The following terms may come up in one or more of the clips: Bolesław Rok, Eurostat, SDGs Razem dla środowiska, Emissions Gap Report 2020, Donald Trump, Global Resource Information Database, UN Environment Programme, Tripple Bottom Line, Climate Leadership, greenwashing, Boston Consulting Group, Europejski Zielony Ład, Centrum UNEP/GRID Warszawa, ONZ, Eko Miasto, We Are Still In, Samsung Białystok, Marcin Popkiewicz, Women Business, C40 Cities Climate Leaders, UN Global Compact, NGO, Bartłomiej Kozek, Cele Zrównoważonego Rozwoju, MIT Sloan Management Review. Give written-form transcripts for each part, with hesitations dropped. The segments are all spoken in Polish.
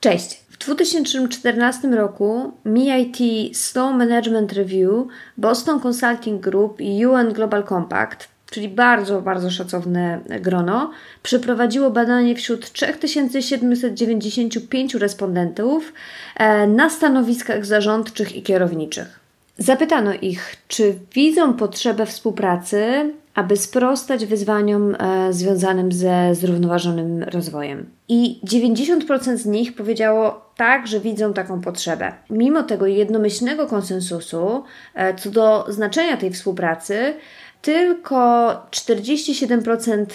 Cześć! W 2014 roku MIT Sloan Management Review, Boston Consulting Group i UN Global Compact, czyli bardzo, bardzo szacowne grono, przeprowadziło badanie wśród 3795 respondentów na stanowiskach zarządczych i kierowniczych. Zapytano ich, czy widzą potrzebę współpracy, aby sprostać wyzwaniom związanym ze zrównoważonym rozwojem. I 90% z nich powiedziało tak, że widzą taką potrzebę. Mimo tego jednomyślnego konsensusu co do znaczenia tej współpracy, tylko 47%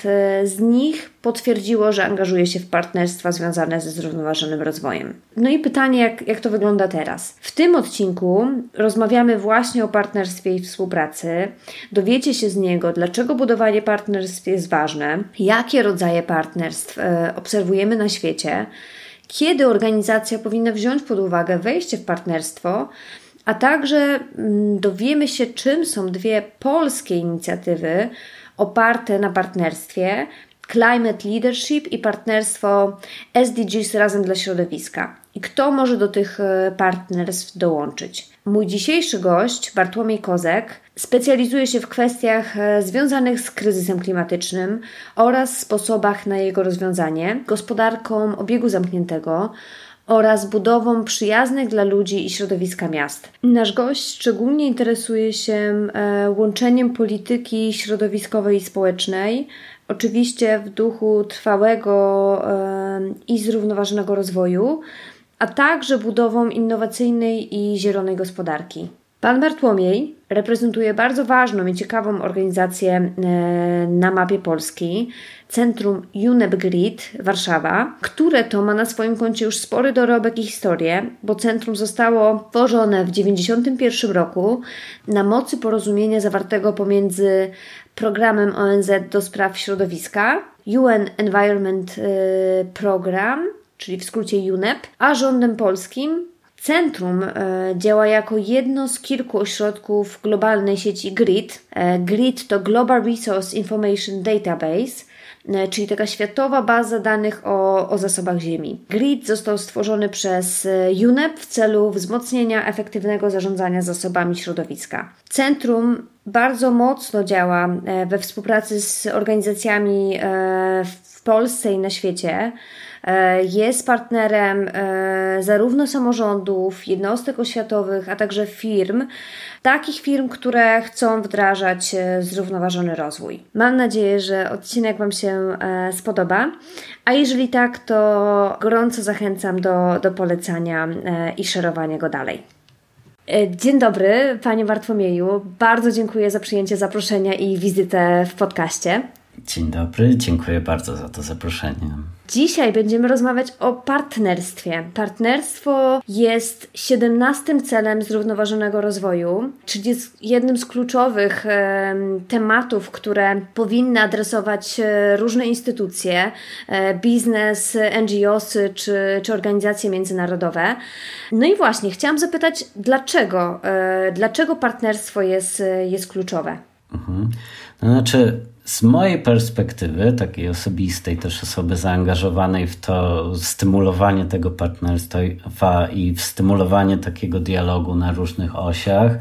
z nich potwierdziło, że angażuje się w partnerstwa związane ze zrównoważonym rozwojem. No i pytanie, jak to wygląda teraz? W tym odcinku rozmawiamy właśnie o partnerstwie i współpracy. Dowiecie się z niego, dlaczego budowanie partnerstw jest ważne, jakie rodzaje partnerstw obserwujemy na świecie, kiedy organizacja powinna wziąć pod uwagę wejście w partnerstwo, a także dowiemy się, czym są dwie polskie inicjatywy oparte na partnerstwie Climate Leadership i partnerstwo SDGs Razem dla środowiska. I kto może do tych partnerstw dołączyć? Mój dzisiejszy gość, Bartłomiej Kozek, specjalizuje się w kwestiach związanych z kryzysem klimatycznym oraz sposobach na jego rozwiązanie, gospodarką obiegu zamkniętego, oraz budową przyjaznych dla ludzi i środowiska miast. Nasz gość szczególnie interesuje się łączeniem polityki środowiskowej i społecznej, oczywiście w duchu trwałego i zrównoważonego rozwoju, a także budową innowacyjnej i zielonej gospodarki. Pan Bartłomiej reprezentuje bardzo ważną i ciekawą organizację na mapie Polski, Centrum UNEP/GRID Warszawa, które to ma na swoim koncie już spory dorobek i historię, bo centrum zostało tworzone w 1991 roku na mocy porozumienia zawartego pomiędzy programem ONZ do spraw środowiska, UN Environment Programme, czyli w skrócie UNEP, a rządem polskim. Centrum działa jako jedno z kilku ośrodków globalnej sieci GRID. GRID to Global Resource Information Database, czyli taka światowa baza danych o zasobach ziemi. GRID został stworzony przez UNEP w celu wzmocnienia efektywnego zarządzania zasobami środowiska. Centrum bardzo mocno działa we współpracy z organizacjami w Polsce i na świecie. Jest partnerem zarówno samorządów, jednostek oświatowych, a także firm, takich firm, które chcą wdrażać zrównoważony rozwój. Mam nadzieję, że odcinek Wam się spodoba, a jeżeli tak, to gorąco zachęcam do polecania i szerowania go dalej. Dzień dobry, Panie Bartłomieju. Bardzo dziękuję za przyjęcie zaproszenia i wizytę w podcaście. Dzień dobry, dziękuję bardzo za to zaproszenie. Dzisiaj będziemy rozmawiać o partnerstwie. Partnerstwo jest 17 celem zrównoważonego rozwoju, czyli jest jednym z kluczowych tematów, które powinny adresować różne instytucje, biznes, NGOsy czy organizacje międzynarodowe. No i właśnie, chciałam zapytać, dlaczego partnerstwo jest kluczowe? No znaczy, z mojej perspektywy, takiej osobistej, też osoby zaangażowanej w to stymulowanie tego partnerstwa i w stymulowanie takiego dialogu na różnych osiach,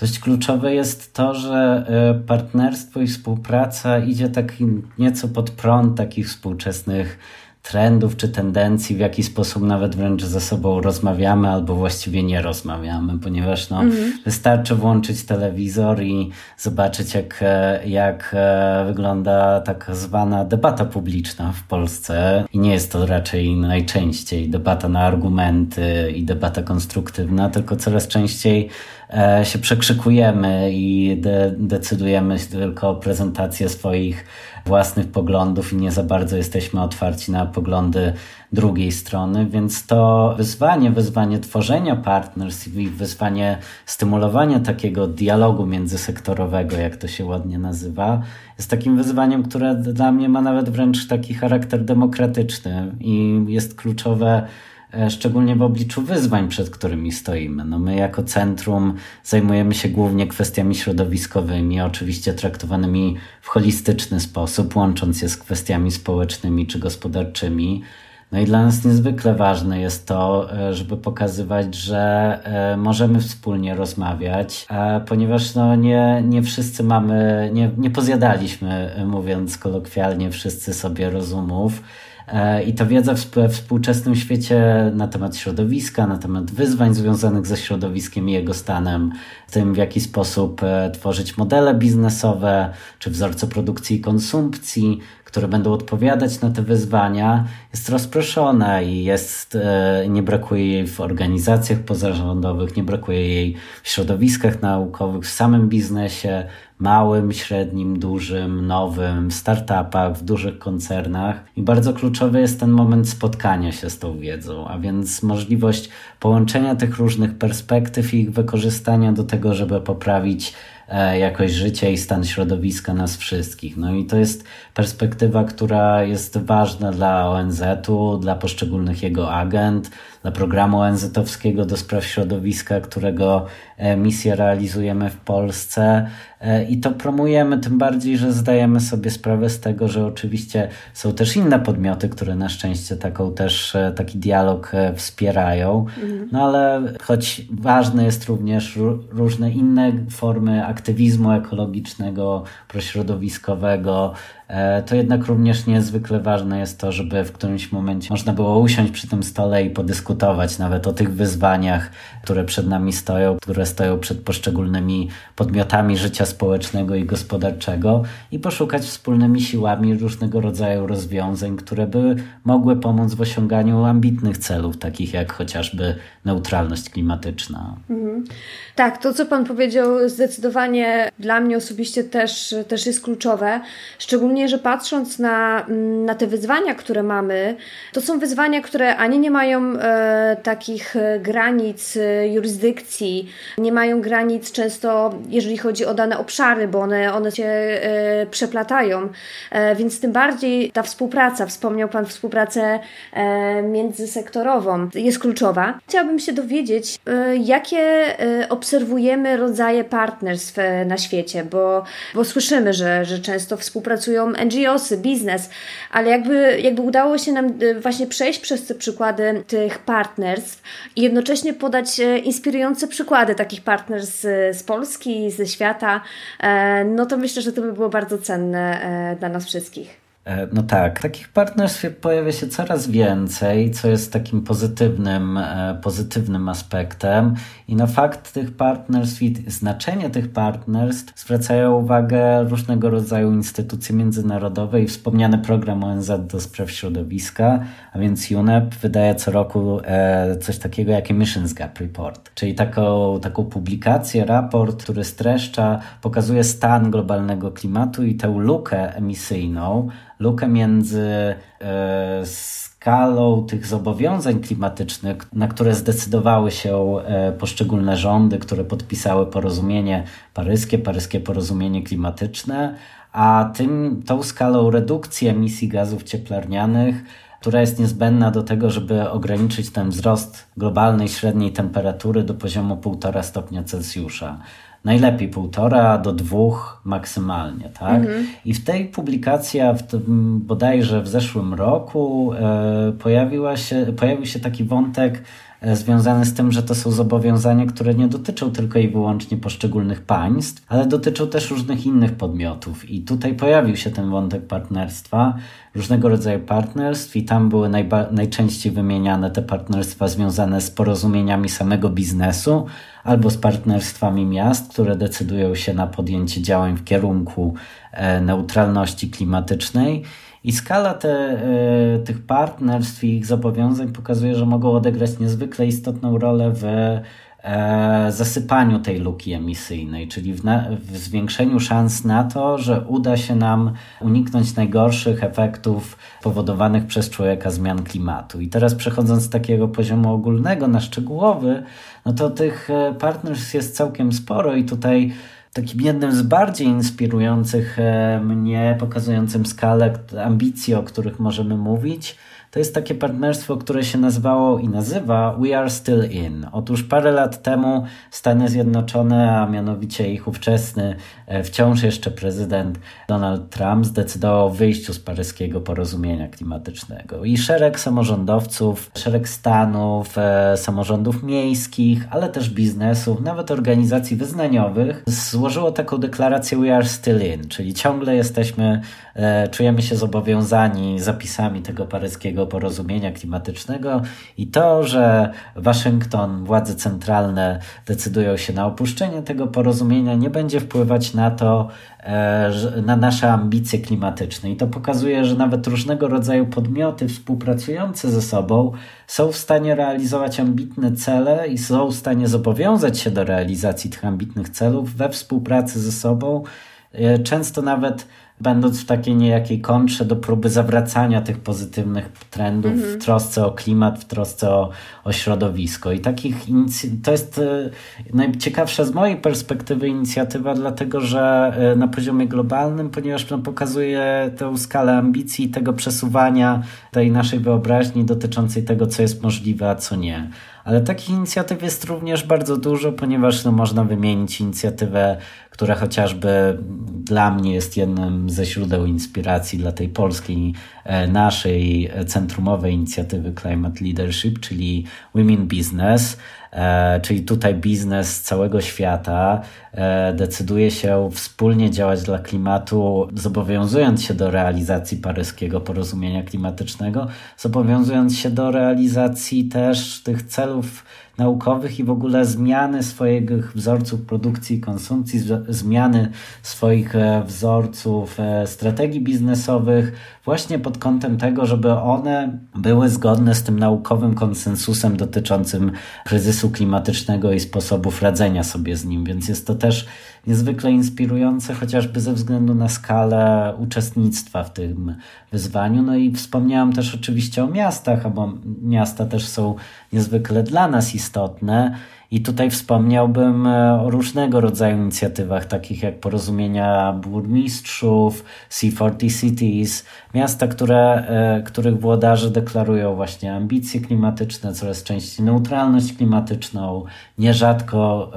dość kluczowe jest to, że partnerstwo i współpraca idzie tak nieco pod prąd takich współczesnych trendów czy tendencji, w jaki sposób nawet wręcz ze sobą rozmawiamy albo właściwie nie rozmawiamy, ponieważ wystarczy włączyć telewizor i zobaczyć jak wygląda tak zwana debata publiczna w Polsce i nie jest to raczej najczęściej debata na argumenty i debata konstruktywna, tylko coraz częściej się przekrzykujemy i decydujemy tylko o prezentacji swoich własnych poglądów i nie za bardzo jesteśmy otwarci na poglądy drugiej strony, więc to wyzwanie tworzenia partnerstw i wyzwanie stymulowania takiego dialogu międzysektorowego, jak to się ładnie nazywa, jest takim wyzwaniem, które dla mnie ma nawet wręcz taki charakter demokratyczny i jest kluczowe, szczególnie w obliczu wyzwań, przed którymi stoimy. No my jako centrum zajmujemy się głównie kwestiami środowiskowymi, oczywiście traktowanymi w holistyczny sposób, łącząc je z kwestiami społecznymi czy gospodarczymi. No i dla nas niezwykle ważne jest to, żeby pokazywać, że możemy wspólnie rozmawiać, ponieważ nie wszyscy mamy, nie pozjadaliśmy, mówiąc kolokwialnie, wszyscy sobie rozumów. I ta wiedza we współczesnym świecie na temat środowiska, na temat wyzwań związanych ze środowiskiem i jego stanem, tym w jaki sposób tworzyć modele biznesowe czy wzorce produkcji i konsumpcji, które będą odpowiadać na te wyzwania, jest rozproszona i nie brakuje jej w organizacjach pozarządowych, nie brakuje jej w środowiskach naukowych, w samym biznesie, małym, średnim, dużym, nowym, w startupach, w dużych koncernach. I bardzo kluczowy jest ten moment spotkania się z tą wiedzą, a więc możliwość połączenia tych różnych perspektyw i ich wykorzystania do tego, żeby poprawić jakość życia i stan środowiska nas wszystkich. No i to jest perspektywa, która jest ważna dla ONZ-u, dla poszczególnych jego agent, dla programu ONZ-owskiego do spraw środowiska, którego misję realizujemy w Polsce i to promujemy, tym bardziej, że zdajemy sobie sprawę z tego, że oczywiście są też inne podmioty, które na szczęście taki dialog wspierają, no ale choć ważne jest również różne inne formy aktywizmu ekologicznego, prośrodowiskowego, to jednak również niezwykle ważne jest to, żeby w którymś momencie można było usiąść przy tym stole i podyskutować nawet o tych wyzwaniach, które przed nami stoją, które stoją przed poszczególnymi podmiotami życia społecznego i gospodarczego i poszukać wspólnymi siłami różnego rodzaju rozwiązań, które by mogły pomóc w osiąganiu ambitnych celów, takich jak chociażby neutralność klimatyczna. Mhm. Tak, to co Pan powiedział zdecydowanie dla mnie osobiście też jest kluczowe, szczególnie że patrząc na te wyzwania, które mamy, to są wyzwania, które ani nie mają takich granic jurysdykcji, nie mają granic często, jeżeli chodzi o dane obszary, bo one się przeplatają, więc tym bardziej ta współpraca, wspomniał Pan współpracę międzysektorową, jest kluczowa. Chciałabym się dowiedzieć, jakie obserwujemy rodzaje partnerstw na świecie, bo słyszymy, że często współpracują NGOsy, biznes, ale jakby udało się nam właśnie przejść przez te przykłady tych partnerstw i jednocześnie podać inspirujące przykłady takich partnerstw z Polski, ze świata, no to myślę, że to by było bardzo cenne dla nas wszystkich. No tak, takich partnerstw pojawia się coraz więcej, co jest takim pozytywnym aspektem i na fakt tych partnerstw i znaczenie tych partnerstw zwracają uwagę różnego rodzaju instytucje międzynarodowe i wspomniany program ONZ do spraw środowiska, a więc UNEP wydaje co roku coś takiego jak Emissions Gap Report, czyli taką publikację, raport, który streszcza, pokazuje stan globalnego klimatu i tę lukę emisyjną, lukę między skalą tych zobowiązań klimatycznych, na które zdecydowały się poszczególne rządy, które podpisały porozumienie paryskie porozumienie klimatyczne, a tą skalą redukcji emisji gazów cieplarnianych, która jest niezbędna do tego, żeby ograniczyć ten wzrost globalnej średniej temperatury do poziomu 1,5 stopnia Celsjusza. Najlepiej 1,5 do 2 maksymalnie, tak? Mhm. I w tej publikacji, bodajże w zeszłym roku, pojawił się taki wątek związany z tym, że to są zobowiązania, które nie dotyczą tylko i wyłącznie poszczególnych państw, ale dotyczą też różnych innych podmiotów. I tutaj pojawił się ten wątek partnerstwa, różnego rodzaju partnerstw i tam były najczęściej wymieniane te partnerstwa związane z porozumieniami samego biznesu albo z partnerstwami miast, które decydują się na podjęcie działań w kierunku neutralności klimatycznej. I skala tych partnerstw i ich zobowiązań pokazuje, że mogą odegrać niezwykle istotną rolę w zasypaniu tej luki emisyjnej, czyli w zwiększeniu szans na to, że uda się nam uniknąć najgorszych efektów powodowanych przez człowieka zmian klimatu. I teraz przechodząc z takiego poziomu ogólnego na szczegółowy, no to tych partnerstw jest całkiem sporo i tutaj takim jednym z bardziej inspirujących mnie, pokazującym skalę ambicji, o których możemy mówić, to jest takie partnerstwo, które się nazywało i nazywa We Are Still In. Otóż parę lat temu Stany Zjednoczone, a mianowicie ich ówczesny, wciąż jeszcze prezydent Donald Trump zdecydował o wyjściu z paryskiego porozumienia klimatycznego. I szereg samorządowców, szereg stanów, samorządów miejskich, ale też biznesów, nawet organizacji wyznaniowych złożyło taką deklarację We Are Still In, czyli ciągle jesteśmy, czujemy się zobowiązani zapisami tego paryskiego porozumienia klimatycznego i to, że Waszyngton, władze centralne decydują się na opuszczenie tego porozumienia, nie będzie wpływać na to, na nasze ambicje klimatyczne. I to pokazuje, że nawet różnego rodzaju podmioty współpracujące ze sobą są w stanie realizować ambitne cele i są w stanie zobowiązać się do realizacji tych ambitnych celów we współpracy ze sobą, często nawet będąc w takiej niejakiej kontrze do próby zawracania tych pozytywnych trendów w trosce o klimat, w trosce o środowisko. I to jest najciekawsza z mojej perspektywy inicjatywa, dlatego że na poziomie globalnym, ponieważ pokazuje tę skalę ambicji i tego przesuwania tej naszej wyobraźni dotyczącej tego, co jest możliwe, a co nie. Ale takich inicjatyw jest również bardzo dużo, ponieważ można wymienić inicjatywę, która chociażby dla mnie jest jednym ze źródeł inspiracji dla tej polskiej, naszej centrumowej inicjatywy Climate Leadership, czyli Women Business, czyli tutaj biznes całego świata decyduje się wspólnie działać dla klimatu, zobowiązując się do realizacji paryskiego porozumienia klimatycznego, zobowiązując się do realizacji też tych celów naukowych i w ogóle zmiany swoich wzorców produkcji i konsumpcji, zmiany swoich wzorców strategii biznesowych właśnie pod kątem tego, żeby one były zgodne z tym naukowym konsensusem dotyczącym kryzysu klimatycznego i sposobów radzenia sobie z nim, więc jest to też niezwykle inspirujące, chociażby ze względu na skalę uczestnictwa w tym wyzwaniu. No i wspomniałam też oczywiście o miastach, bo miasta też są niezwykle dla nas istotne. I tutaj wspomniałbym o różnego rodzaju inicjatywach, takich jak porozumienia burmistrzów, C40 Cities, miasta, których włodarze deklarują właśnie ambicje klimatyczne, coraz częściej neutralność klimatyczną, nierzadko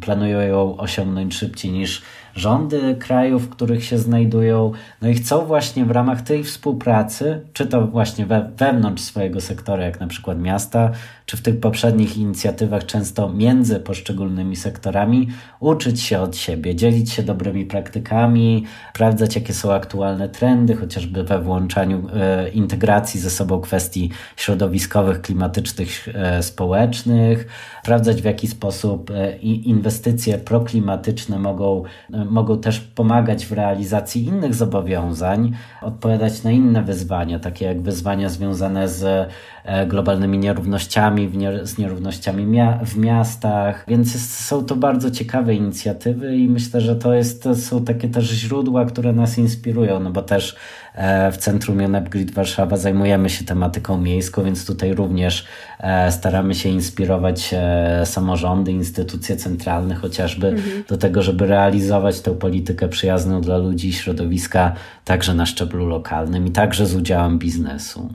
planują ją osiągnąć szybciej niż rządy krajów, w których się znajdują, no i chcą właśnie w ramach tej współpracy, czy to właśnie wewnątrz swojego sektora, jak na przykład miasta, czy w tych poprzednich inicjatywach często między poszczególnymi sektorami, uczyć się od siebie, dzielić się dobrymi praktykami, sprawdzać jakie są aktualne trendy, chociażby we włączaniu integracji ze sobą kwestii środowiskowych, klimatycznych, społecznych, sprawdzać w jaki sposób inwestycje proklimatyczne mogą też pomagać w realizacji innych zobowiązań, odpowiadać na inne wyzwania, takie jak wyzwania związane z globalnymi nierównościami, z nierównościami w miastach, więc są to bardzo ciekawe inicjatywy i myślę, że to są takie też źródła, które nas inspirują, no bo też w Centrum UNEP/GRID Warszawa zajmujemy się tematyką miejską, więc tutaj również staramy się inspirować samorządy, instytucje centralne chociażby do tego, żeby realizować tę politykę przyjazną dla ludzi i środowiska także na szczeblu lokalnym i także z udziałem biznesu.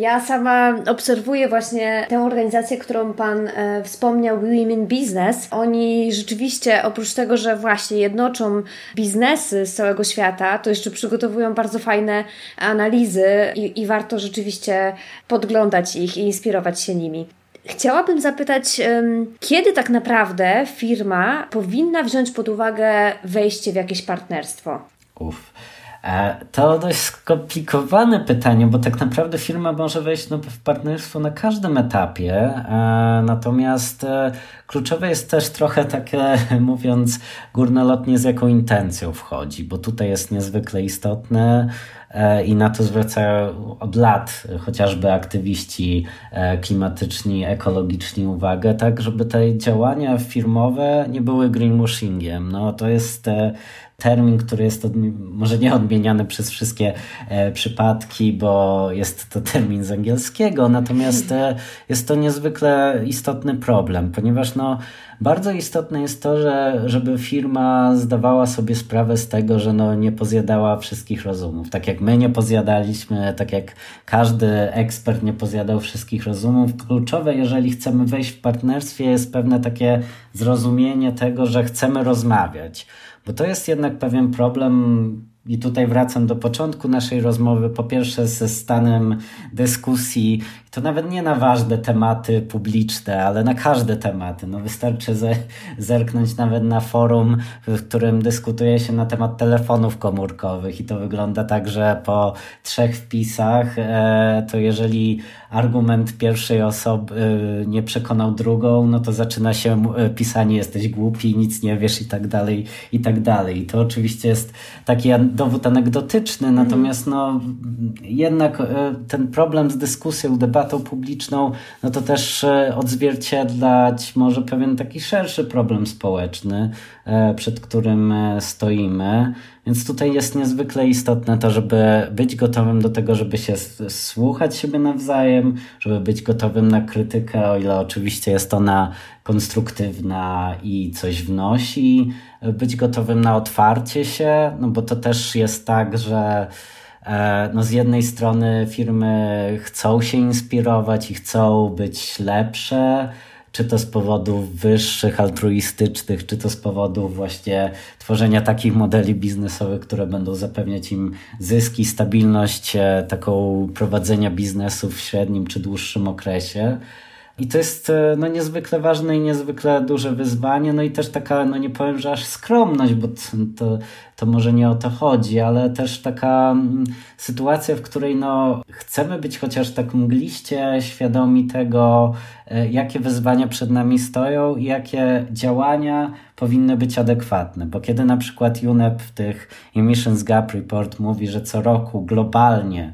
Ja sama obserwuję właśnie tę organizację, którą Pan wspomniał, Women Business. Oni rzeczywiście oprócz tego, że właśnie jednoczą biznesy z całego świata, to jeszcze przygotowują bardzo fajne analizy i warto rzeczywiście podglądać ich i inspirować się nimi. Chciałabym zapytać, kiedy tak naprawdę firma powinna wziąć pod uwagę wejście w jakieś partnerstwo? To dość skomplikowane pytanie, bo tak naprawdę firma może wejść w partnerstwo na każdym etapie, natomiast kluczowe jest też trochę takie, mówiąc górnolotnie, z jaką intencją wchodzi, bo tutaj jest niezwykle istotne i na to zwracają od lat chociażby aktywiści klimatyczni, ekologiczni uwagę, tak żeby te działania firmowe nie były greenwashingiem. To jest termin, który jest może nie odmieniany przez wszystkie przypadki, bo jest to termin z angielskiego, natomiast jest to niezwykle istotny problem, ponieważ bardzo istotne jest to, żeby firma zdawała sobie sprawę z tego, że nie pozjadała wszystkich rozumów. Tak jak my nie pozjadaliśmy, tak jak każdy ekspert nie pozjadał wszystkich rozumów. Kluczowe, jeżeli chcemy wejść w partnerstwo, jest pewne takie zrozumienie tego, że chcemy rozmawiać. Bo to jest jednak pewien problem i tutaj wracam do początku naszej rozmowy, po pierwsze ze stanem dyskusji, to nawet nie na ważne tematy publiczne, ale na każde tematy. Wystarczy zerknąć nawet na forum, w którym dyskutuje się na temat telefonów komórkowych i to wygląda tak, że po 3 wpisach to jeżeli argument pierwszej osoby nie przekonał drugą, to zaczyna się pisanie jesteś głupi, nic nie wiesz i tak dalej, i tak dalej. I to oczywiście jest taki dowód anegdotyczny, natomiast jednak ten problem z dyskusją, debatą publiczną, to też odzwierciedlać może pewien taki szerszy problem społeczny, przed którym stoimy. Więc tutaj jest niezwykle istotne to, żeby być gotowym do tego, żeby się słuchać siebie nawzajem, żeby być gotowym na krytykę, o ile oczywiście jest ona konstruktywna i coś wnosi, być gotowym na otwarcie się, bo to też jest tak, że z jednej strony firmy chcą się inspirować i chcą być lepsze, czy to z powodów wyższych, altruistycznych, czy to z powodów właśnie tworzenia takich modeli biznesowych, które będą zapewniać im zyski, stabilność, taką prowadzenia biznesu w średnim czy dłuższym okresie. I to jest niezwykle ważne i niezwykle duże wyzwanie, i też taka, nie powiem, że aż skromność, bo to może nie o to chodzi, ale też taka sytuacja, w której chcemy być chociaż tak mgliście świadomi tego, jakie wyzwania przed nami stoją i jakie działania powinny być adekwatne, bo kiedy na przykład UNEP w tych Emissions Gap Report mówi, że co roku globalnie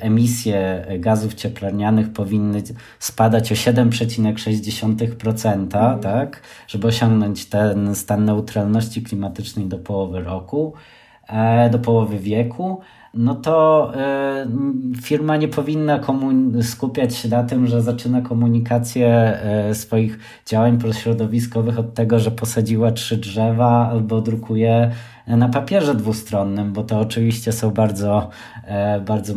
emisje gazów cieplarnianych powinny spadać o 7,6%, tak, żeby osiągnąć ten stan neutralności klimatycznej do połowy roku, do połowy wieku, to firma nie powinna skupiać się na tym, że zaczyna komunikację swoich działań prośrodowiskowych od tego, że posadziła 3 drzewa albo drukuje na papierze dwustronnym, bo to oczywiście są bardzo, bardzo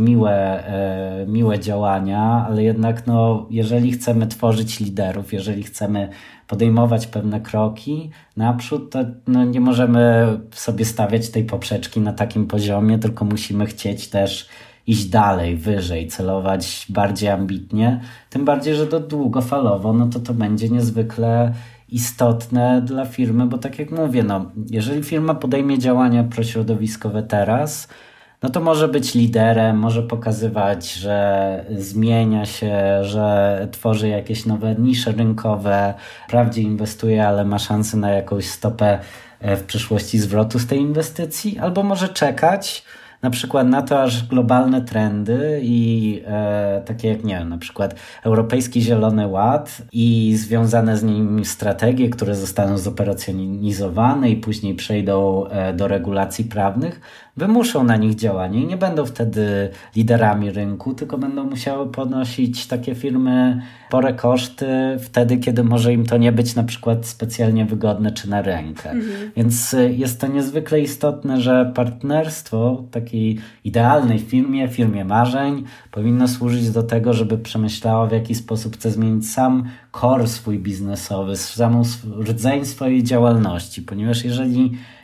miłe działania, ale jednak jeżeli chcemy tworzyć liderów, jeżeli chcemy podejmować pewne kroki naprzód, to nie możemy sobie stawiać tej poprzeczki na takim poziomie, tylko musimy chcieć też iść dalej, wyżej, celować bardziej ambitnie, tym bardziej, że to długofalowo, to będzie niezwykle istotne dla firmy, bo tak jak mówię, jeżeli firma podejmie działania prośrodowiskowe teraz, to może być liderem, może pokazywać, że zmienia się, że tworzy jakieś nowe nisze rynkowe, wprawdzie inwestuje, ale ma szansę na jakąś stopę w przyszłości zwrotu z tej inwestycji, albo może czekać na przykład na to, aż globalne trendy i takie jak, na przykład Europejski Zielony Ład i związane z nim strategie, które zostaną zoperacjonalizowane i później przejdą do regulacji prawnych, wymuszą na nich działanie i nie będą wtedy liderami rynku, tylko będą musiały ponosić takie firmy spore koszty wtedy, kiedy może im to nie być na przykład specjalnie wygodne czy na rękę. Więc jest to niezwykle istotne, że partnerstwo takiej idealnej firmie marzeń powinno służyć do tego, żeby przemyślała, w jaki sposób chce zmienić sam core swój biznesowy, samą rdzeń swojej działalności, ponieważ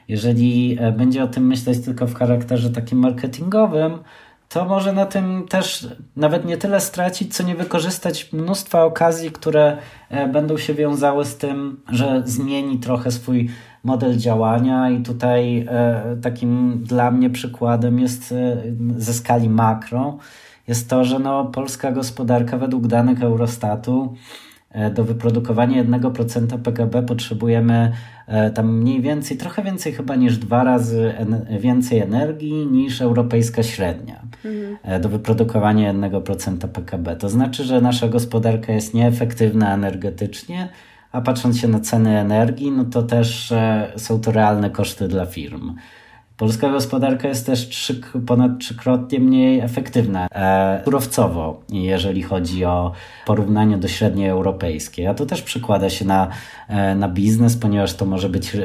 jeżeli będzie o tym myśleć tylko w charakterze takim marketingowym, to może na tym też nawet nie tyle stracić, co nie wykorzystać mnóstwa okazji, które będą się wiązały z tym, że zmieni trochę swój model działania i tutaj takim dla mnie przykładem jest ze skali makro jest to, że no, polska gospodarka według danych Eurostatu do wyprodukowania 1% PKB potrzebujemy tam mniej więcej, trochę więcej chyba niż 2 razy więcej energii niż europejska średnia do wyprodukowania 1% PKB. To znaczy, że nasza gospodarka jest nieefektywna energetycznie, a patrząc się na ceny energii, no to też są to realne koszty dla firm. Polska gospodarka jest też ponad trzykrotnie mniej efektywna surowcowo, jeżeli chodzi o porównanie do średniej europejskiej. A to też przekłada się na biznes, ponieważ to może być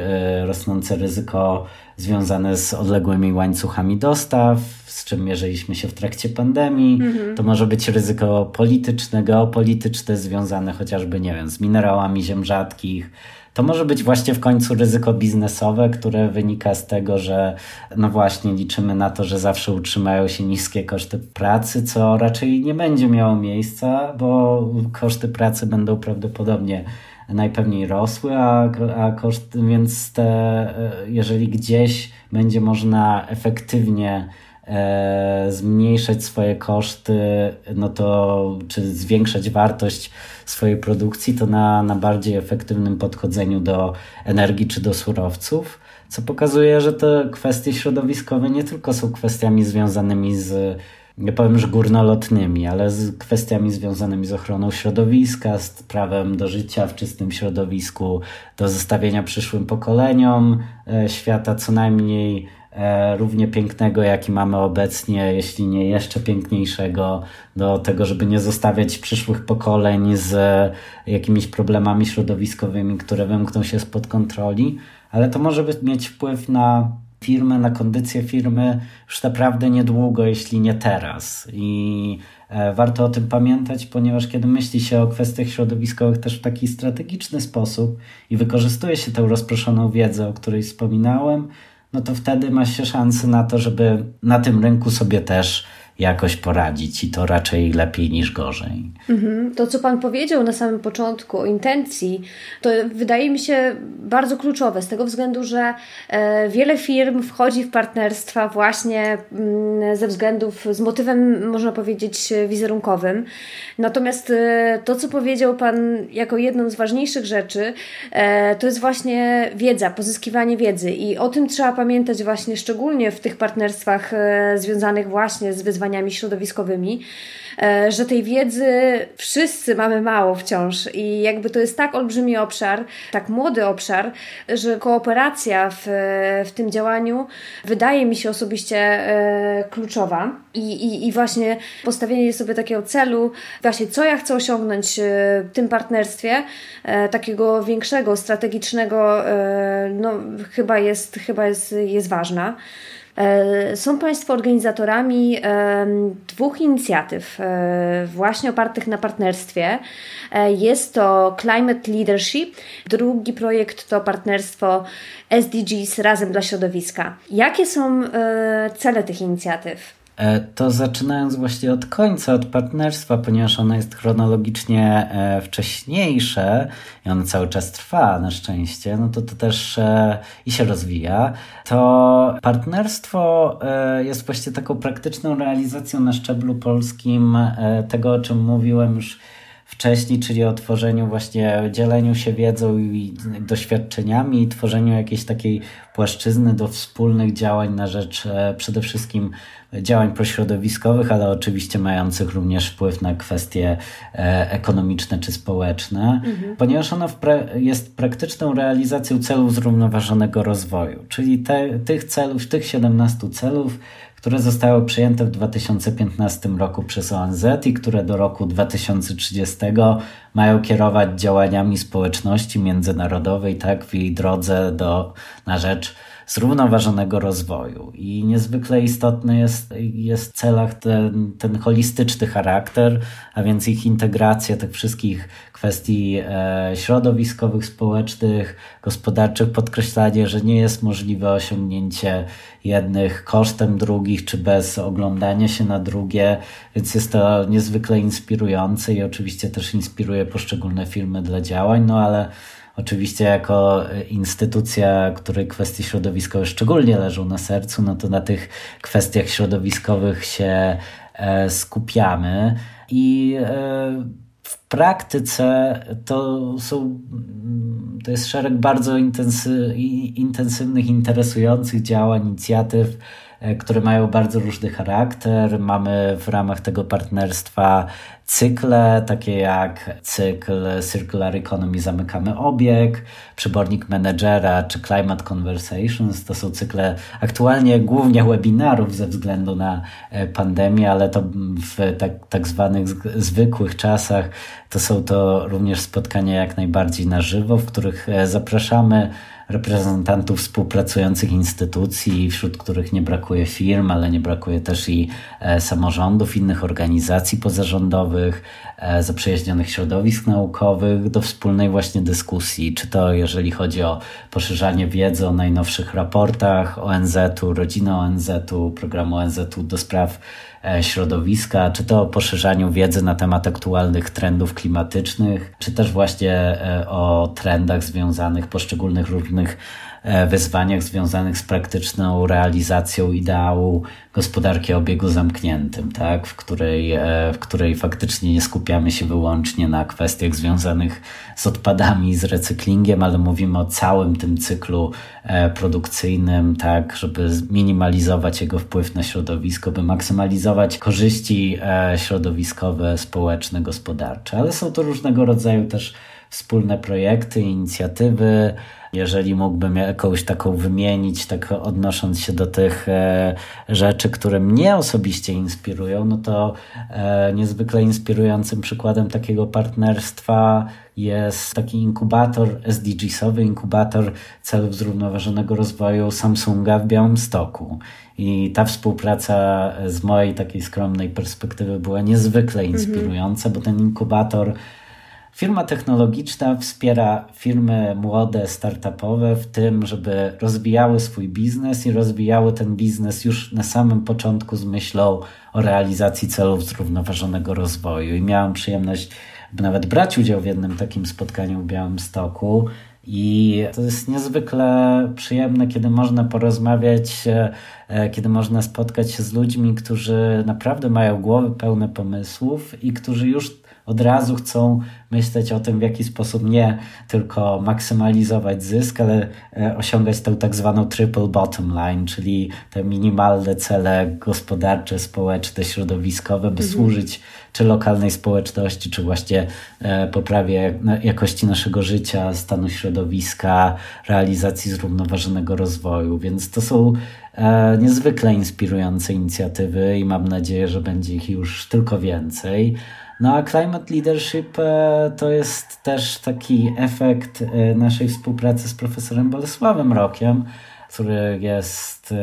rosnące ryzyko związane z odległymi łańcuchami dostaw, z czym mierzyliśmy się w trakcie pandemii. To może być ryzyko polityczne, geopolityczne związane chociażby, nie wiem, z minerałami ziem rzadkich. To może być właśnie w końcu ryzyko biznesowe, które wynika z tego, że no właśnie liczymy na to, że zawsze utrzymają się niskie koszty pracy, co raczej nie będzie miało miejsca, bo koszty pracy będą prawdopodobnie najpewniej rosły, więc jeżeli gdzieś będzie można efektywnie zmniejszać swoje koszty, no to czy zwiększać wartość swojej produkcji, to na bardziej efektywnym podchodzeniu do energii czy do surowców, co pokazuje, że te kwestie środowiskowe nie tylko są kwestiami związanymi z, nie powiem, że górnolotnymi, ale z kwestiami związanymi z ochroną środowiska, z prawem do życia w czystym środowisku, do zostawienia przyszłym pokoleniom świata co najmniej równie pięknego, jaki mamy obecnie, jeśli nie jeszcze piękniejszego, do tego, żeby nie zostawiać przyszłych pokoleń z jakimiś problemami środowiskowymi, które wymkną się spod kontroli, ale to może mieć wpływ na firmy, na kondycję firmy już naprawdę niedługo, jeśli nie teraz. I warto o tym pamiętać, ponieważ kiedy myśli się o kwestiach środowiskowych też w taki strategiczny sposób i wykorzystuje się tę rozproszoną wiedzę, o której wspominałem, no to wtedy ma się szansę na to, żeby na tym rynku sobie też jakoś poradzić i to raczej lepiej niż gorzej. To, co Pan powiedział na samym początku o intencji, to wydaje mi się bardzo kluczowe z tego względu, że wiele firm wchodzi w partnerstwa właśnie ze względów, z motywem, można powiedzieć, wizerunkowym. Natomiast to, co powiedział Pan jako jedną z ważniejszych rzeczy, to jest właśnie wiedza, pozyskiwanie wiedzy i o tym trzeba pamiętać właśnie szczególnie w tych partnerstwach związanych właśnie z wyzwaniem środowiskowymi, że tej wiedzy wszyscy mamy mało wciąż i jakby to jest tak olbrzymi obszar, tak młody obszar, że kooperacja w tym działaniu wydaje mi się osobiście kluczowa i właśnie postawienie sobie takiego celu, właśnie co ja chcę osiągnąć w tym partnerstwie, takiego większego, strategicznego, no chyba jest ważna. Są Państwo organizatorami 2 inicjatyw właśnie opartych na partnerstwie. Jest to Climate Leadership, drugi projekt to partnerstwo SDGs Razem dla środowiska. Jakie są cele tych inicjatyw? To zaczynając właśnie od końca, od partnerstwa, ponieważ ono jest chronologicznie wcześniejsze i ono cały czas trwa na szczęście, no to też i się rozwija, to partnerstwo jest właśnie taką praktyczną realizacją na szczeblu polskim tego, o czym mówiłem już wcześniej, czyli o tworzeniu właśnie, dzieleniu się wiedzą i doświadczeniami i tworzeniu jakiejś takiej płaszczyzny do wspólnych działań na rzecz przede wszystkim działań prośrodowiskowych, ale oczywiście mających również wpływ na kwestie ekonomiczne czy społeczne, ponieważ ona jest praktyczną realizacją celów zrównoważonego rozwoju, czyli tych 17 celów, które zostały przyjęte w 2015 roku przez ONZ i które do roku 2030 mają kierować działaniami społeczności międzynarodowej, tak, w jej drodze na rzecz zrównoważonego rozwoju. I niezwykle istotny jest w celach ten holistyczny charakter, a więc ich integracja tych wszystkich kwestii środowiskowych, społecznych, gospodarczych, podkreślanie, że nie jest możliwe osiągnięcie jednych kosztem drugich, czy bez oglądania się na drugie, więc jest to niezwykle inspirujące i oczywiście też inspiruje poszczególne firmy dla działań, no ale Oczywiście jako instytucja, której kwestie środowiskowe szczególnie leżą na sercu, no to na tych kwestiach środowiskowych się skupiamy i w praktyce to jest szereg bardzo intensywnych, interesujących działań, inicjatyw, które mają bardzo różny charakter. Mamy w ramach tego partnerstwa cykle, takie jak cykl Circular Economy Zamykamy Obieg, Przybornik Menedżera czy Climate Conversations. To są cykle aktualnie głównie webinarów ze względu na pandemię, ale to w tak zwanych zwykłych czasach to są to również spotkania jak najbardziej na żywo, w których zapraszamy reprezentantów współpracujących instytucji, wśród których nie brakuje firm, ale nie brakuje też i samorządów, innych organizacji pozarządowych, zaprzyjaźnionych środowisk naukowych do wspólnej właśnie dyskusji, czy to jeżeli chodzi o poszerzanie wiedzy o najnowszych raportach ONZ-u, rodziny ONZ-u, programu ONZ-u do spraw środowiska, czy to o poszerzaniu wiedzy na temat aktualnych trendów klimatycznych, czy też właśnie o trendach związanych poszczególnych różnych wyzwaniach związanych z praktyczną realizacją ideału gospodarki o obiegu zamkniętym, tak? w której faktycznie nie skupiamy się wyłącznie na kwestiach związanych z odpadami, z recyklingiem, ale mówimy o całym tym cyklu produkcyjnym, tak, żeby minimalizować jego wpływ na środowisko, by maksymalizować korzyści środowiskowe, społeczne, gospodarcze. Ale są to różnego rodzaju też wspólne projekty, inicjatywy. Jeżeli mógłbym jakąś taką wymienić, tak odnosząc się do tych rzeczy, które mnie osobiście inspirują, no to niezwykle inspirującym przykładem takiego partnerstwa jest taki inkubator SDGs-owy, inkubator Celów Zrównoważonego Rozwoju Samsunga w Białymstoku. I ta współpraca z mojej takiej skromnej perspektywy była niezwykle inspirująca, bo ten inkubator, firma technologiczna, wspiera firmy młode, startupowe w tym, żeby rozwijały swój biznes i rozwijały ten biznes już na samym początku z myślą o realizacji celów zrównoważonego rozwoju. I miałam przyjemność nawet brać udział w jednym takim spotkaniu w Białymstoku. I to jest niezwykle przyjemne, kiedy można porozmawiać, kiedy można spotkać się z ludźmi, którzy naprawdę mają głowy pełne pomysłów i którzy już od razu chcą myśleć o tym, w jaki sposób nie tylko maksymalizować zysk, ale osiągać tę tak zwaną triple bottom line, czyli te minimalne cele gospodarcze, społeczne, środowiskowe, by służyć czy lokalnej społeczności, czy właśnie poprawie jakości naszego życia, stanu środowiska, realizacji zrównoważonego rozwoju. Więc to są niezwykle inspirujące inicjatywy i mam nadzieję, że będzie ich już tylko więcej. No a Climate Leadership to jest też taki efekt naszej współpracy z profesorem Bolesławem Rokiem, który jest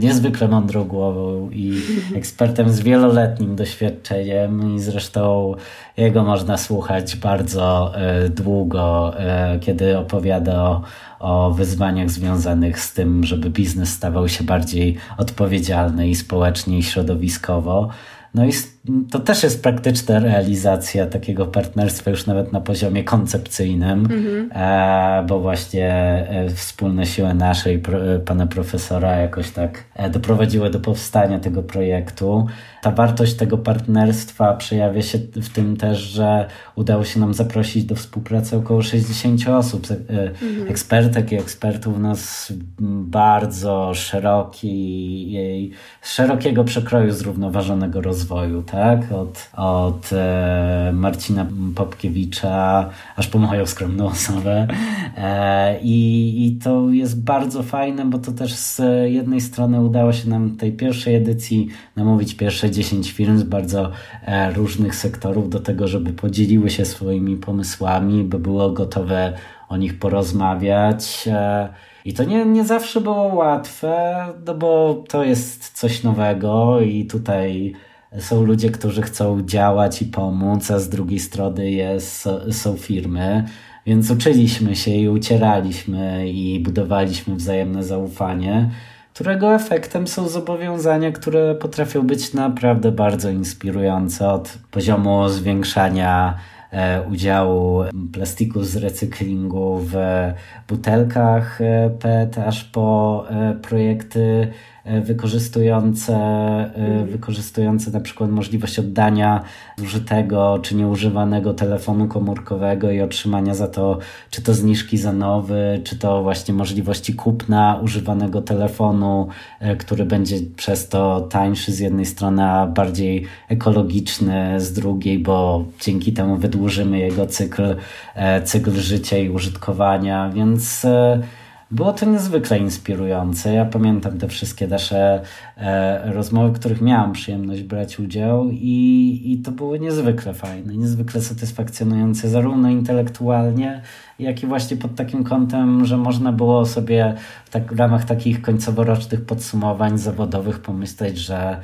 niezwykle mądrą głową i ekspertem z wieloletnim doświadczeniem i zresztą jego można słuchać bardzo długo, kiedy opowiada o wyzwaniach związanych z tym, żeby biznes stawał się bardziej odpowiedzialny i społecznie, i środowiskowo. No i to też jest praktyczna realizacja takiego partnerstwa już nawet na poziomie koncepcyjnym, bo właśnie wspólne siły nasze i pana profesora jakoś tak doprowadziły do powstania tego projektu. Ta wartość tego partnerstwa przejawia się w tym też, że udało się nam zaprosić do współpracy około 60 osób, ekspertek i ekspertów nas bardzo szerokiego przekroju zrównoważonego rozwoju, tak? Od Marcina Popkiewicza aż po moją skromną osobę. I to jest bardzo fajne, bo to też z jednej strony udało się nam tej pierwszej edycji namówić pierwsze 10 firm z bardzo różnych sektorów do tego, żeby podzieliły się swoimi pomysłami, by było gotowe o nich porozmawiać. I to nie zawsze było łatwe, no bo to jest coś nowego i tutaj są ludzie, którzy chcą działać i pomóc, a z drugiej strony są firmy, więc uczyliśmy się i ucieraliśmy i budowaliśmy wzajemne zaufanie, którego efektem są zobowiązania, które potrafią być naprawdę bardzo inspirujące od poziomu zwiększania udziału plastiku z recyklingu w butelkach PET, aż po projekty wykorzystujące na przykład możliwość oddania zużytego czy nieużywanego telefonu komórkowego i otrzymania za to, czy to zniżki za nowy, czy to właśnie możliwości kupna używanego telefonu, który będzie przez to tańszy z jednej strony, a bardziej ekologiczny z drugiej, bo dzięki temu wydłużymy jego cykl życia i użytkowania, więc było to niezwykle inspirujące. Ja pamiętam te wszystkie nasze rozmowy, w których miałam przyjemność brać udział i to było niezwykle fajne, niezwykle satysfakcjonujące zarówno intelektualnie, jak i właśnie pod takim kątem, że można było sobie w ramach takich końcoworocznych podsumowań zawodowych pomyśleć, że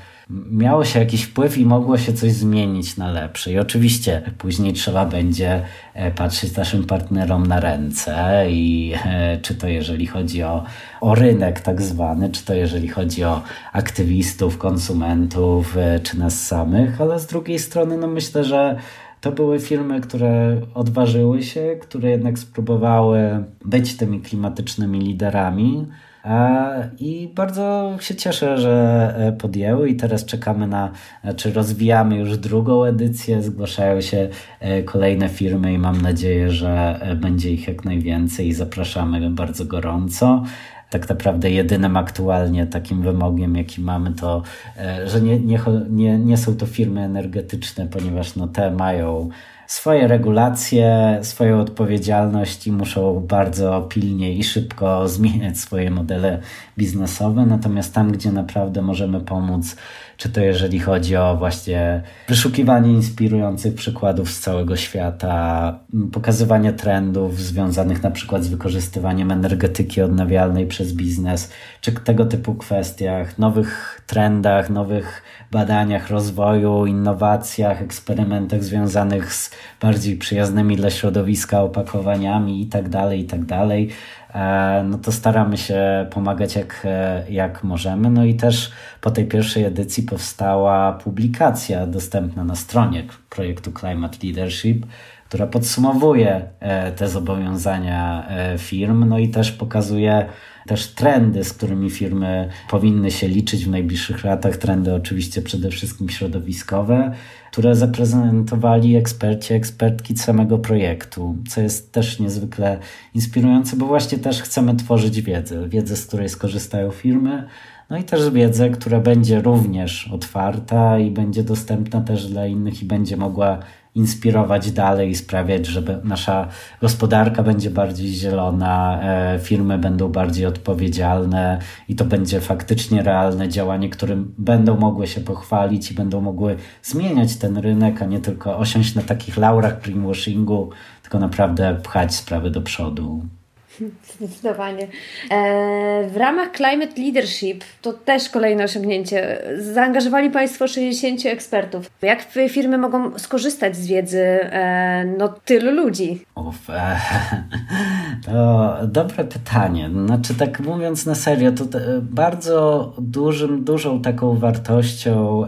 miało się jakiś wpływ i mogło się coś zmienić na lepsze. I oczywiście później trzeba będzie patrzeć naszym partnerom na ręce i czy to jeżeli chodzi o rynek tak zwany, czy to jeżeli chodzi o aktywistów, konsumentów, czy nas samych, ale z drugiej strony myślę, że to były firmy, które odważyły się, które jednak spróbowały być tymi klimatycznymi liderami i bardzo się cieszę, że podjęły i teraz czekamy rozwijamy już drugą edycję, zgłaszają się kolejne firmy i mam nadzieję, że będzie ich jak najwięcej i zapraszamy bardzo gorąco. Tak naprawdę jedynym aktualnie takim wymogiem, jaki mamy, to że nie są to firmy energetyczne, ponieważ te mają swoje regulacje, swoją odpowiedzialność i muszą bardzo pilnie i szybko zmieniać swoje modele biznesowe. Natomiast tam, gdzie naprawdę możemy pomóc, czy to jeżeli chodzi o właśnie wyszukiwanie inspirujących przykładów z całego świata, pokazywanie trendów związanych na przykład z wykorzystywaniem energetyki odnawialnej przez biznes, czy tego typu kwestiach, nowych trendach, nowych badaniach rozwoju, innowacjach, eksperymentach związanych z bardziej przyjaznymi dla środowiska opakowaniami itd., to staramy się pomagać jak możemy. I też po tej pierwszej edycji powstała publikacja dostępna na stronie projektu Climate Leadership, która podsumowuje te zobowiązania firm, i też pokazuje trendy, z którymi firmy powinny się liczyć w najbliższych latach, trendy oczywiście przede wszystkim środowiskowe, które zaprezentowali eksperci, ekspertki samego projektu, co jest też niezwykle inspirujące, bo właśnie też chcemy tworzyć wiedzę, z której skorzystają firmy, i też wiedzę, która będzie również otwarta i będzie dostępna też dla innych i będzie mogła inspirować dalej i sprawiać, żeby nasza gospodarka będzie bardziej zielona, firmy będą bardziej odpowiedzialne i to będzie faktycznie realne działanie, którym będą mogły się pochwalić i będą mogły zmieniać ten rynek, a nie tylko osiąść na takich laurach greenwashingu, tylko naprawdę pchać sprawy do przodu. Zdecydowanie. W ramach Climate Leadership, to też kolejne osiągnięcie, zaangażowali Państwo 60 ekspertów. Jak firmy mogą skorzystać z wiedzy tylu ludzi? To dobre pytanie. Tak mówiąc na serio, to bardzo dużą taką wartością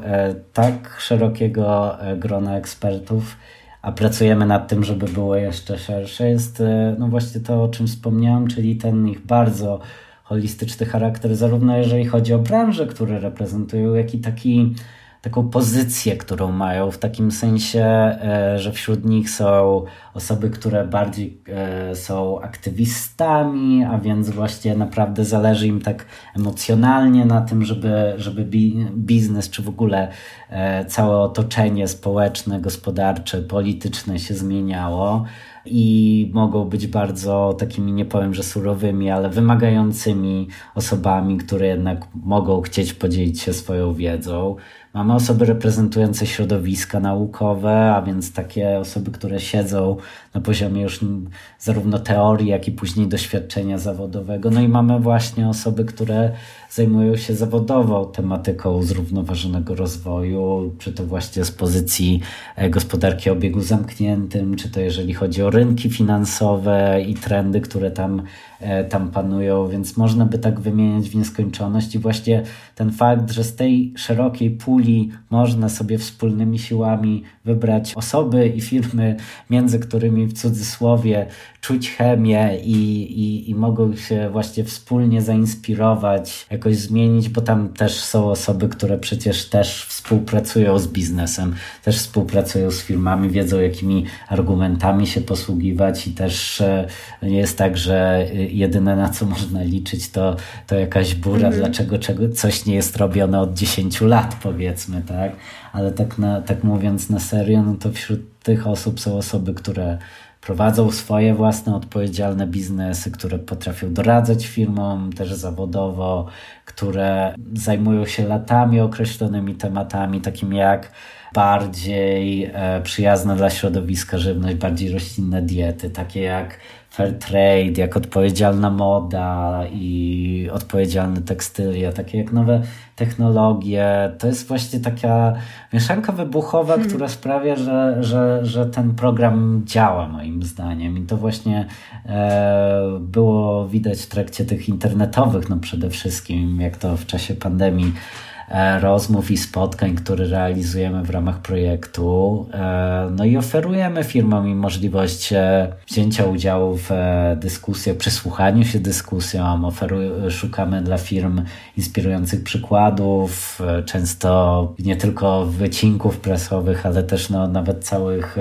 tak szerokiego grona ekspertów, a pracujemy nad tym, żeby było jeszcze szersze, jest właśnie to, o czym wspomniałem, czyli ten ich bardzo holistyczny charakter, zarówno jeżeli chodzi o branże, które reprezentują, jak i taką pozycję, którą mają, w takim sensie, że wśród nich są osoby, które bardziej są aktywistami, a więc właśnie naprawdę zależy im tak emocjonalnie na tym, żeby biznes czy w ogóle całe otoczenie społeczne, gospodarcze, polityczne się zmieniało. I mogą być bardzo takimi, nie powiem, że surowymi, ale wymagającymi osobami, które jednak mogą chcieć podzielić się swoją wiedzą. Mamy osoby reprezentujące środowiska naukowe, a więc takie osoby, które siedzą na poziomie już zarówno teorii, jak i później doświadczenia zawodowego. I mamy właśnie osoby, które zajmują się zawodowo tematyką zrównoważonego rozwoju, czy to właśnie z pozycji gospodarki o obiegu zamkniętym, czy to jeżeli chodzi o rynki finansowe i trendy, które tam panują, więc można by tak wymieniać w nieskończoność i właśnie ten fakt, że z tej szerokiej puli można sobie wspólnymi siłami wybrać osoby i firmy, między którymi w cudzysłowie czuć chemię i mogą się właśnie wspólnie zainspirować, jakoś zmienić, bo tam też są osoby, które przecież też współpracują z biznesem, też współpracują z firmami, wiedzą jakimi argumentami się posługiwać i też nie jest tak, że jedyne na co można liczyć to jakaś burza, dlaczego coś nie jest robione od 10 lat powiedzmy, tak? Ale tak mówiąc na serio, no to wśród tych osób są osoby, które prowadzą swoje własne odpowiedzialne biznesy, które potrafią doradzać firmom też zawodowo, które zajmują się latami określonymi tematami, takim jak bardziej przyjazna dla środowiska żywność, bardziej roślinne diety, takie jak fair trade, jak odpowiedzialna moda i odpowiedzialne tekstylia, takie jak nowe technologie. To jest właśnie taka mieszanka wybuchowa, która sprawia, że ten program działa moim zdaniem i to właśnie było widać w trakcie tych internetowych, no przede wszystkim jak to w czasie pandemii, rozmów i spotkań, które realizujemy w ramach projektu. No i oferujemy firmom im możliwość wzięcia udziału w dyskusjach, przysłuchaniu się dyskusjom. Szukamy dla firm inspirujących przykładów, często nie tylko wycinków prasowych, ale też nawet całych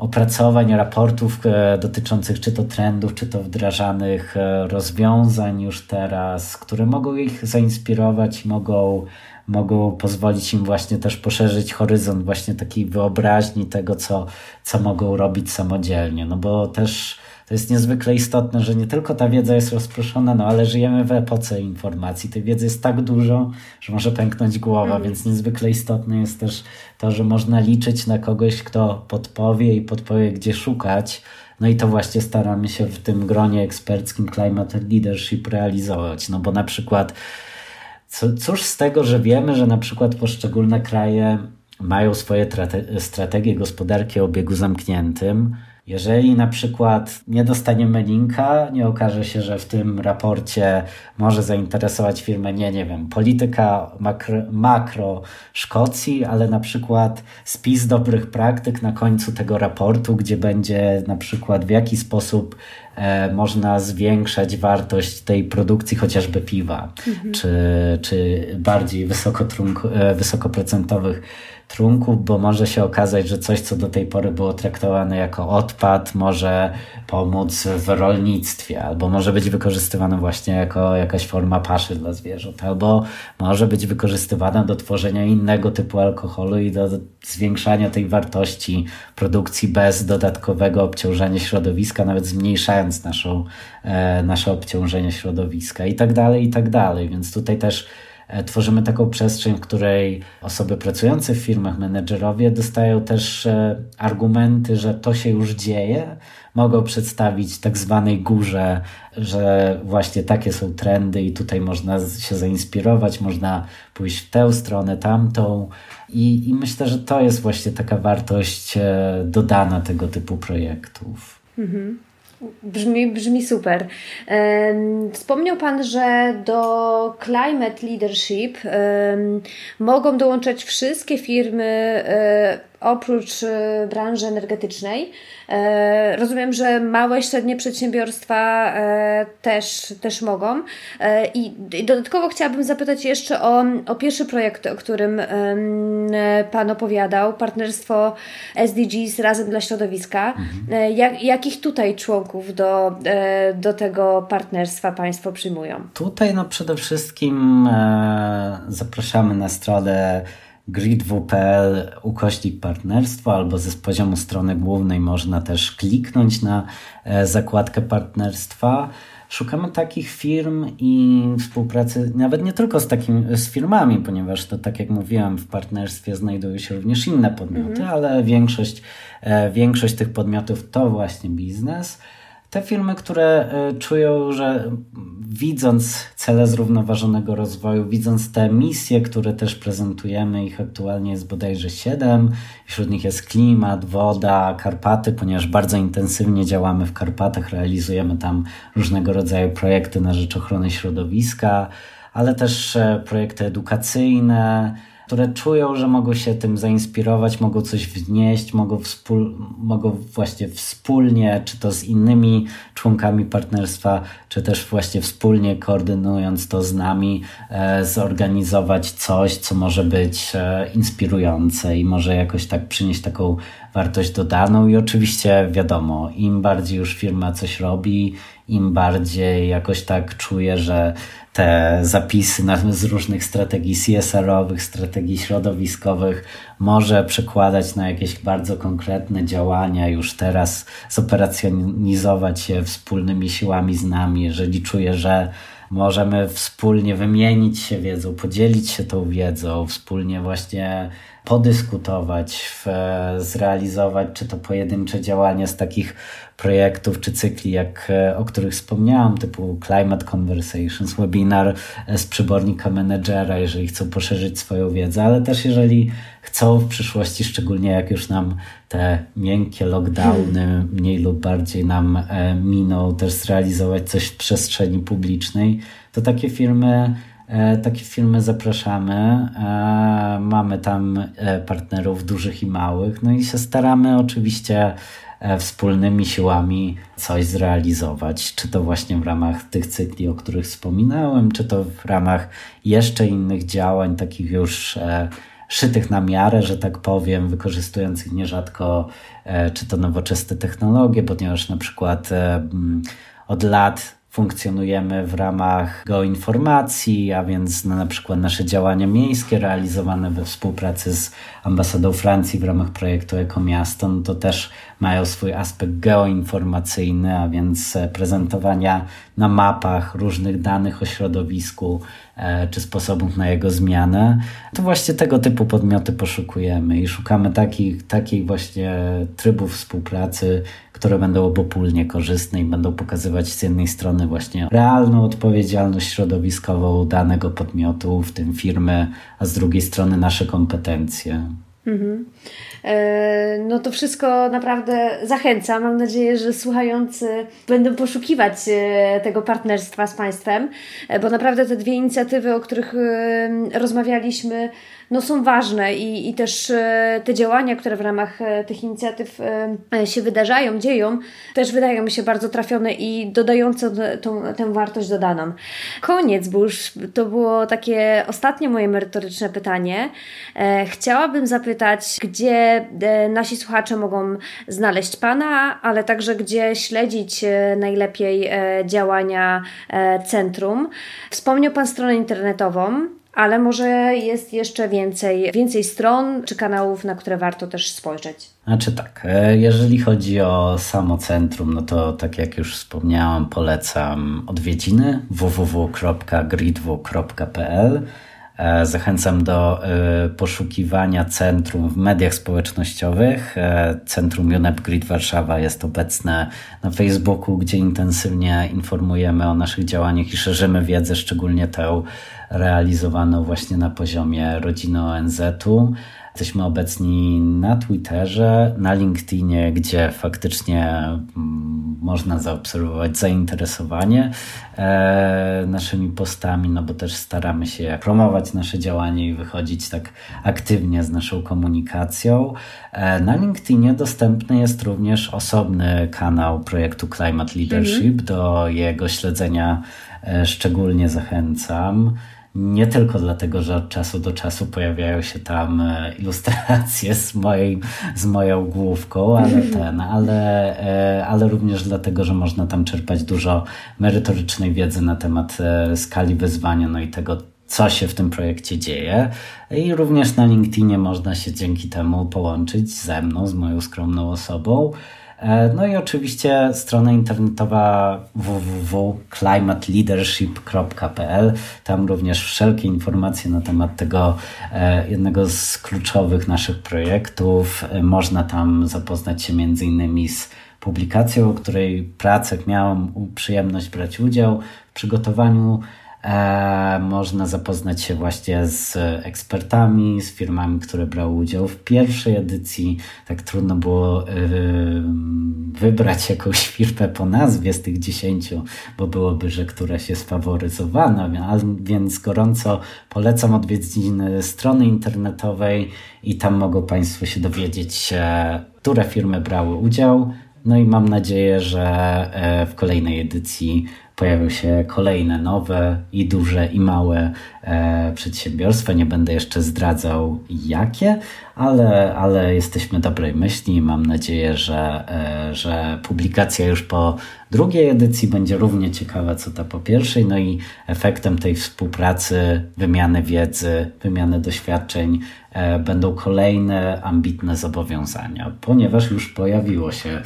opracowań, raportów dotyczących czy to trendów, czy to wdrażanych rozwiązań już teraz, które mogą ich zainspirować, mogą pozwolić im właśnie też poszerzyć horyzont właśnie takiej wyobraźni tego, co mogą robić samodzielnie, no bo też to jest niezwykle istotne, że nie tylko ta wiedza jest rozproszona, no ale żyjemy w epoce informacji. Tej wiedzy jest tak dużo, że może pęknąć głowa, więc niezwykle istotne jest też to, że można liczyć na kogoś, kto podpowie i podpowie, gdzie szukać. No i to właśnie staramy się w tym gronie eksperckim Climate Leadership realizować, no bo na przykład cóż z tego, że wiemy, że na przykład poszczególne kraje mają swoje strategie gospodarki o obiegu zamkniętym. Jeżeli na przykład nie dostaniemy linka, nie okaże się, że w tym raporcie może zainteresować firmę, nie wiem, polityka makro Szkocji, ale na przykład spis dobrych praktyk na końcu tego raportu, gdzie będzie na przykład w jaki sposób można zwiększać wartość tej produkcji chociażby piwa, czy bardziej wysokoprocentowych trunków, bo może się okazać, że coś, co do tej pory było traktowane jako odpad, może pomóc w rolnictwie, albo może być wykorzystywane właśnie jako jakaś forma paszy dla zwierząt, albo może być wykorzystywane do tworzenia innego typu alkoholu i do zwiększania tej wartości produkcji bez dodatkowego obciążenia środowiska, nawet zmniejszając nasze obciążenie środowiska i tak dalej, więc tutaj też tworzymy taką przestrzeń, w której osoby pracujące w firmach, menedżerowie dostają też argumenty, że to się już dzieje, mogą przedstawić tak zwanej górze, że właśnie takie są trendy i tutaj można się zainspirować, można pójść w tę stronę, tamtą i myślę, że to jest właśnie taka wartość dodana tego typu projektów. Mhm. Brzmi super. Wspomniał Pan, że do Climate Leadership mogą dołączać wszystkie firmy oprócz branży energetycznej. Rozumiem, że małe i średnie przedsiębiorstwa też mogą. I dodatkowo chciałabym zapytać jeszcze o pierwszy projekt, o którym Pan opowiadał, partnerstwo SDGs Razem dla środowiska. Jakich tutaj członków do tego partnerstwa Państwo przyjmują? Tutaj przede wszystkim zapraszamy na stronę gridw.pl/partnerstwo albo z poziomu strony głównej można też kliknąć na zakładkę partnerstwa. Szukamy takich firm i współpracy nawet nie tylko z firmami, ponieważ to tak jak mówiłem w partnerstwie znajdują się również inne podmioty, ale większość tych podmiotów to właśnie biznes. Te firmy, które czują, że widząc cele zrównoważonego rozwoju, widząc te misje, które też prezentujemy, ich aktualnie jest bodajże 7, wśród nich jest klimat, woda, Karpaty, ponieważ bardzo intensywnie działamy w Karpatach, realizujemy tam różnego rodzaju projekty na rzecz ochrony środowiska, ale też projekty edukacyjne, które czują, że mogą się tym zainspirować, mogą coś wnieść, mogą właśnie wspólnie, czy to z innymi członkami partnerstwa, czy też właśnie wspólnie koordynując to z nami, zorganizować coś, co może być inspirujące i może jakoś tak przynieść taką wartość dodaną. I oczywiście wiadomo, im bardziej już firma coś robi, im bardziej jakoś tak czuję, że te zapisy z różnych strategii CSR-owych, strategii środowiskowych może przekładać na jakieś bardzo konkretne działania, już teraz zoperacjonizować się wspólnymi siłami z nami, jeżeli czuję, że możemy wspólnie wymienić się wiedzą, podzielić się tą wiedzą, wspólnie właśnie podyskutować, zrealizować czy to pojedyncze działania z takich projektów czy cykli, jak o których wspomniałam, typu Climate Conversations, webinar z przybornika menedżera, jeżeli chcą poszerzyć swoją wiedzę, ale też jeżeli chcą w przyszłości, szczególnie jak już nam te miękkie lockdowny mniej lub bardziej nam miną, też zrealizować coś w przestrzeni publicznej, to takie firmy zapraszamy, mamy tam partnerów dużych i małych, no i się staramy oczywiście wspólnymi siłami coś zrealizować, czy to właśnie w ramach tych cykli, o których wspominałem, czy to w ramach jeszcze innych działań, takich już szytych na miarę, że tak powiem, wykorzystujących nierzadko czy to nowoczesne technologie, ponieważ na przykład od lat funkcjonujemy w ramach geoinformacji, a więc na przykład nasze działania miejskie realizowane we współpracy z ambasadą Francji w ramach projektu Eko Miasto, no to też mają swój aspekt geoinformacyjny, a więc prezentowania na mapach różnych danych o środowisku czy sposobów na jego zmianę. To właśnie tego typu podmioty poszukujemy i szukamy takich właśnie trybów współpracy, które będą obopólnie korzystne i będą pokazywać z jednej strony właśnie realną odpowiedzialność środowiskową danego podmiotu, w tym firmy, a z drugiej strony nasze kompetencje. No to wszystko naprawdę zachęcam. Mam nadzieję, że słuchający będą poszukiwać tego partnerstwa z Państwem, bo naprawdę te dwie inicjatywy, o których rozmawialiśmy, no są ważne i też te działania, które w ramach tych inicjatyw się wydarzają, dzieją, też wydają mi się bardzo trafione i dodające tę wartość dodaną. Koniec, bo już to było takie ostatnie moje merytoryczne pytanie. Chciałabym zapytać, gdzie nasi słuchacze mogą znaleźć Pana, ale także gdzie śledzić najlepiej działania centrum. Wspomniał Pan stronę internetową, ale może jest jeszcze więcej stron czy kanałów, na które warto też spojrzeć. Znaczy tak, jeżeli chodzi o samo centrum, no to tak jak już wspomniałam, polecam odwiedziny www.gridw.pl. Zachęcam do poszukiwania centrum w mediach społecznościowych. Centrum UNEP/GRID Warszawa jest obecne na Facebooku, gdzie intensywnie informujemy o naszych działaniach i szerzymy wiedzę, szczególnie tę realizowaną właśnie na poziomie rodziny ONZ-u. Jesteśmy obecni na Twitterze, na LinkedInie, gdzie faktycznie można zaobserwować zainteresowanie naszymi postami, no bo też staramy się promować nasze działanie i wychodzić tak aktywnie z naszą komunikacją. Na LinkedInie dostępny jest również osobny kanał projektu Climate Leadership. Do jego śledzenia szczególnie zachęcam. Nie tylko dlatego, że od czasu do czasu pojawiają się tam ilustracje z moją główką, ale również dlatego, że można tam czerpać dużo merytorycznej wiedzy na temat skali wyzwania, no i tego, co się w tym projekcie dzieje. I również na LinkedInie można się dzięki temu połączyć ze mną, z moją skromną osobą. No i oczywiście strona internetowa www.climateleadership.pl. Tam również wszelkie informacje na temat tego jednego z kluczowych naszych projektów. Można tam zapoznać się m.in. z publikacją, w której pracach miałem przyjemność brać udział w przygotowaniu. Można zapoznać się właśnie z ekspertami, z firmami, które brały udział w pierwszej edycji. Tak trudno było wybrać jakąś firmę po nazwie z tych 10, bo byłoby, że któraś jest faworyzowana. A więc gorąco polecam odwiedziny strony internetowej i tam mogą Państwo się dowiedzieć, które firmy brały udział. No i mam nadzieję, że w kolejnej edycji pojawią się kolejne nowe i duże i małe przedsiębiorstwa. Nie będę jeszcze zdradzał jakie, ale jesteśmy dobrej myśli i mam nadzieję, że publikacja już po drugiej edycji będzie równie ciekawa co ta po pierwszej. No i efektem tej współpracy, wymiany wiedzy, wymiany doświadczeń będą kolejne ambitne zobowiązania, ponieważ już pojawiło się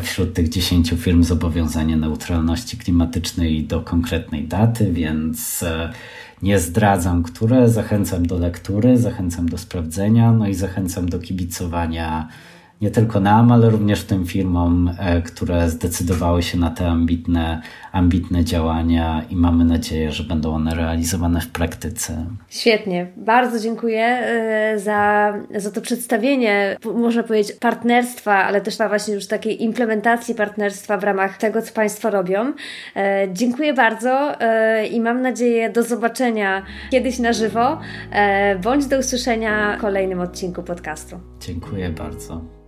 wśród tych 10 firm zobowiązanie neutralności klimatycznej do konkretnej daty, więc nie zdradzam, które. Zachęcam do lektury, zachęcam do sprawdzenia, no i zachęcam do kibicowania nie tylko nam, ale również tym firmom, które zdecydowały się na te ambitne działania i mamy nadzieję, że będą one realizowane w praktyce. Świetnie. Bardzo dziękuję za to przedstawienie, można powiedzieć, partnerstwa, ale też na właśnie już takiej implementacji partnerstwa w ramach tego, co Państwo robią. Dziękuję bardzo i mam nadzieję do zobaczenia kiedyś na żywo, bądź do usłyszenia w kolejnym odcinku podcastu. Dziękuję bardzo.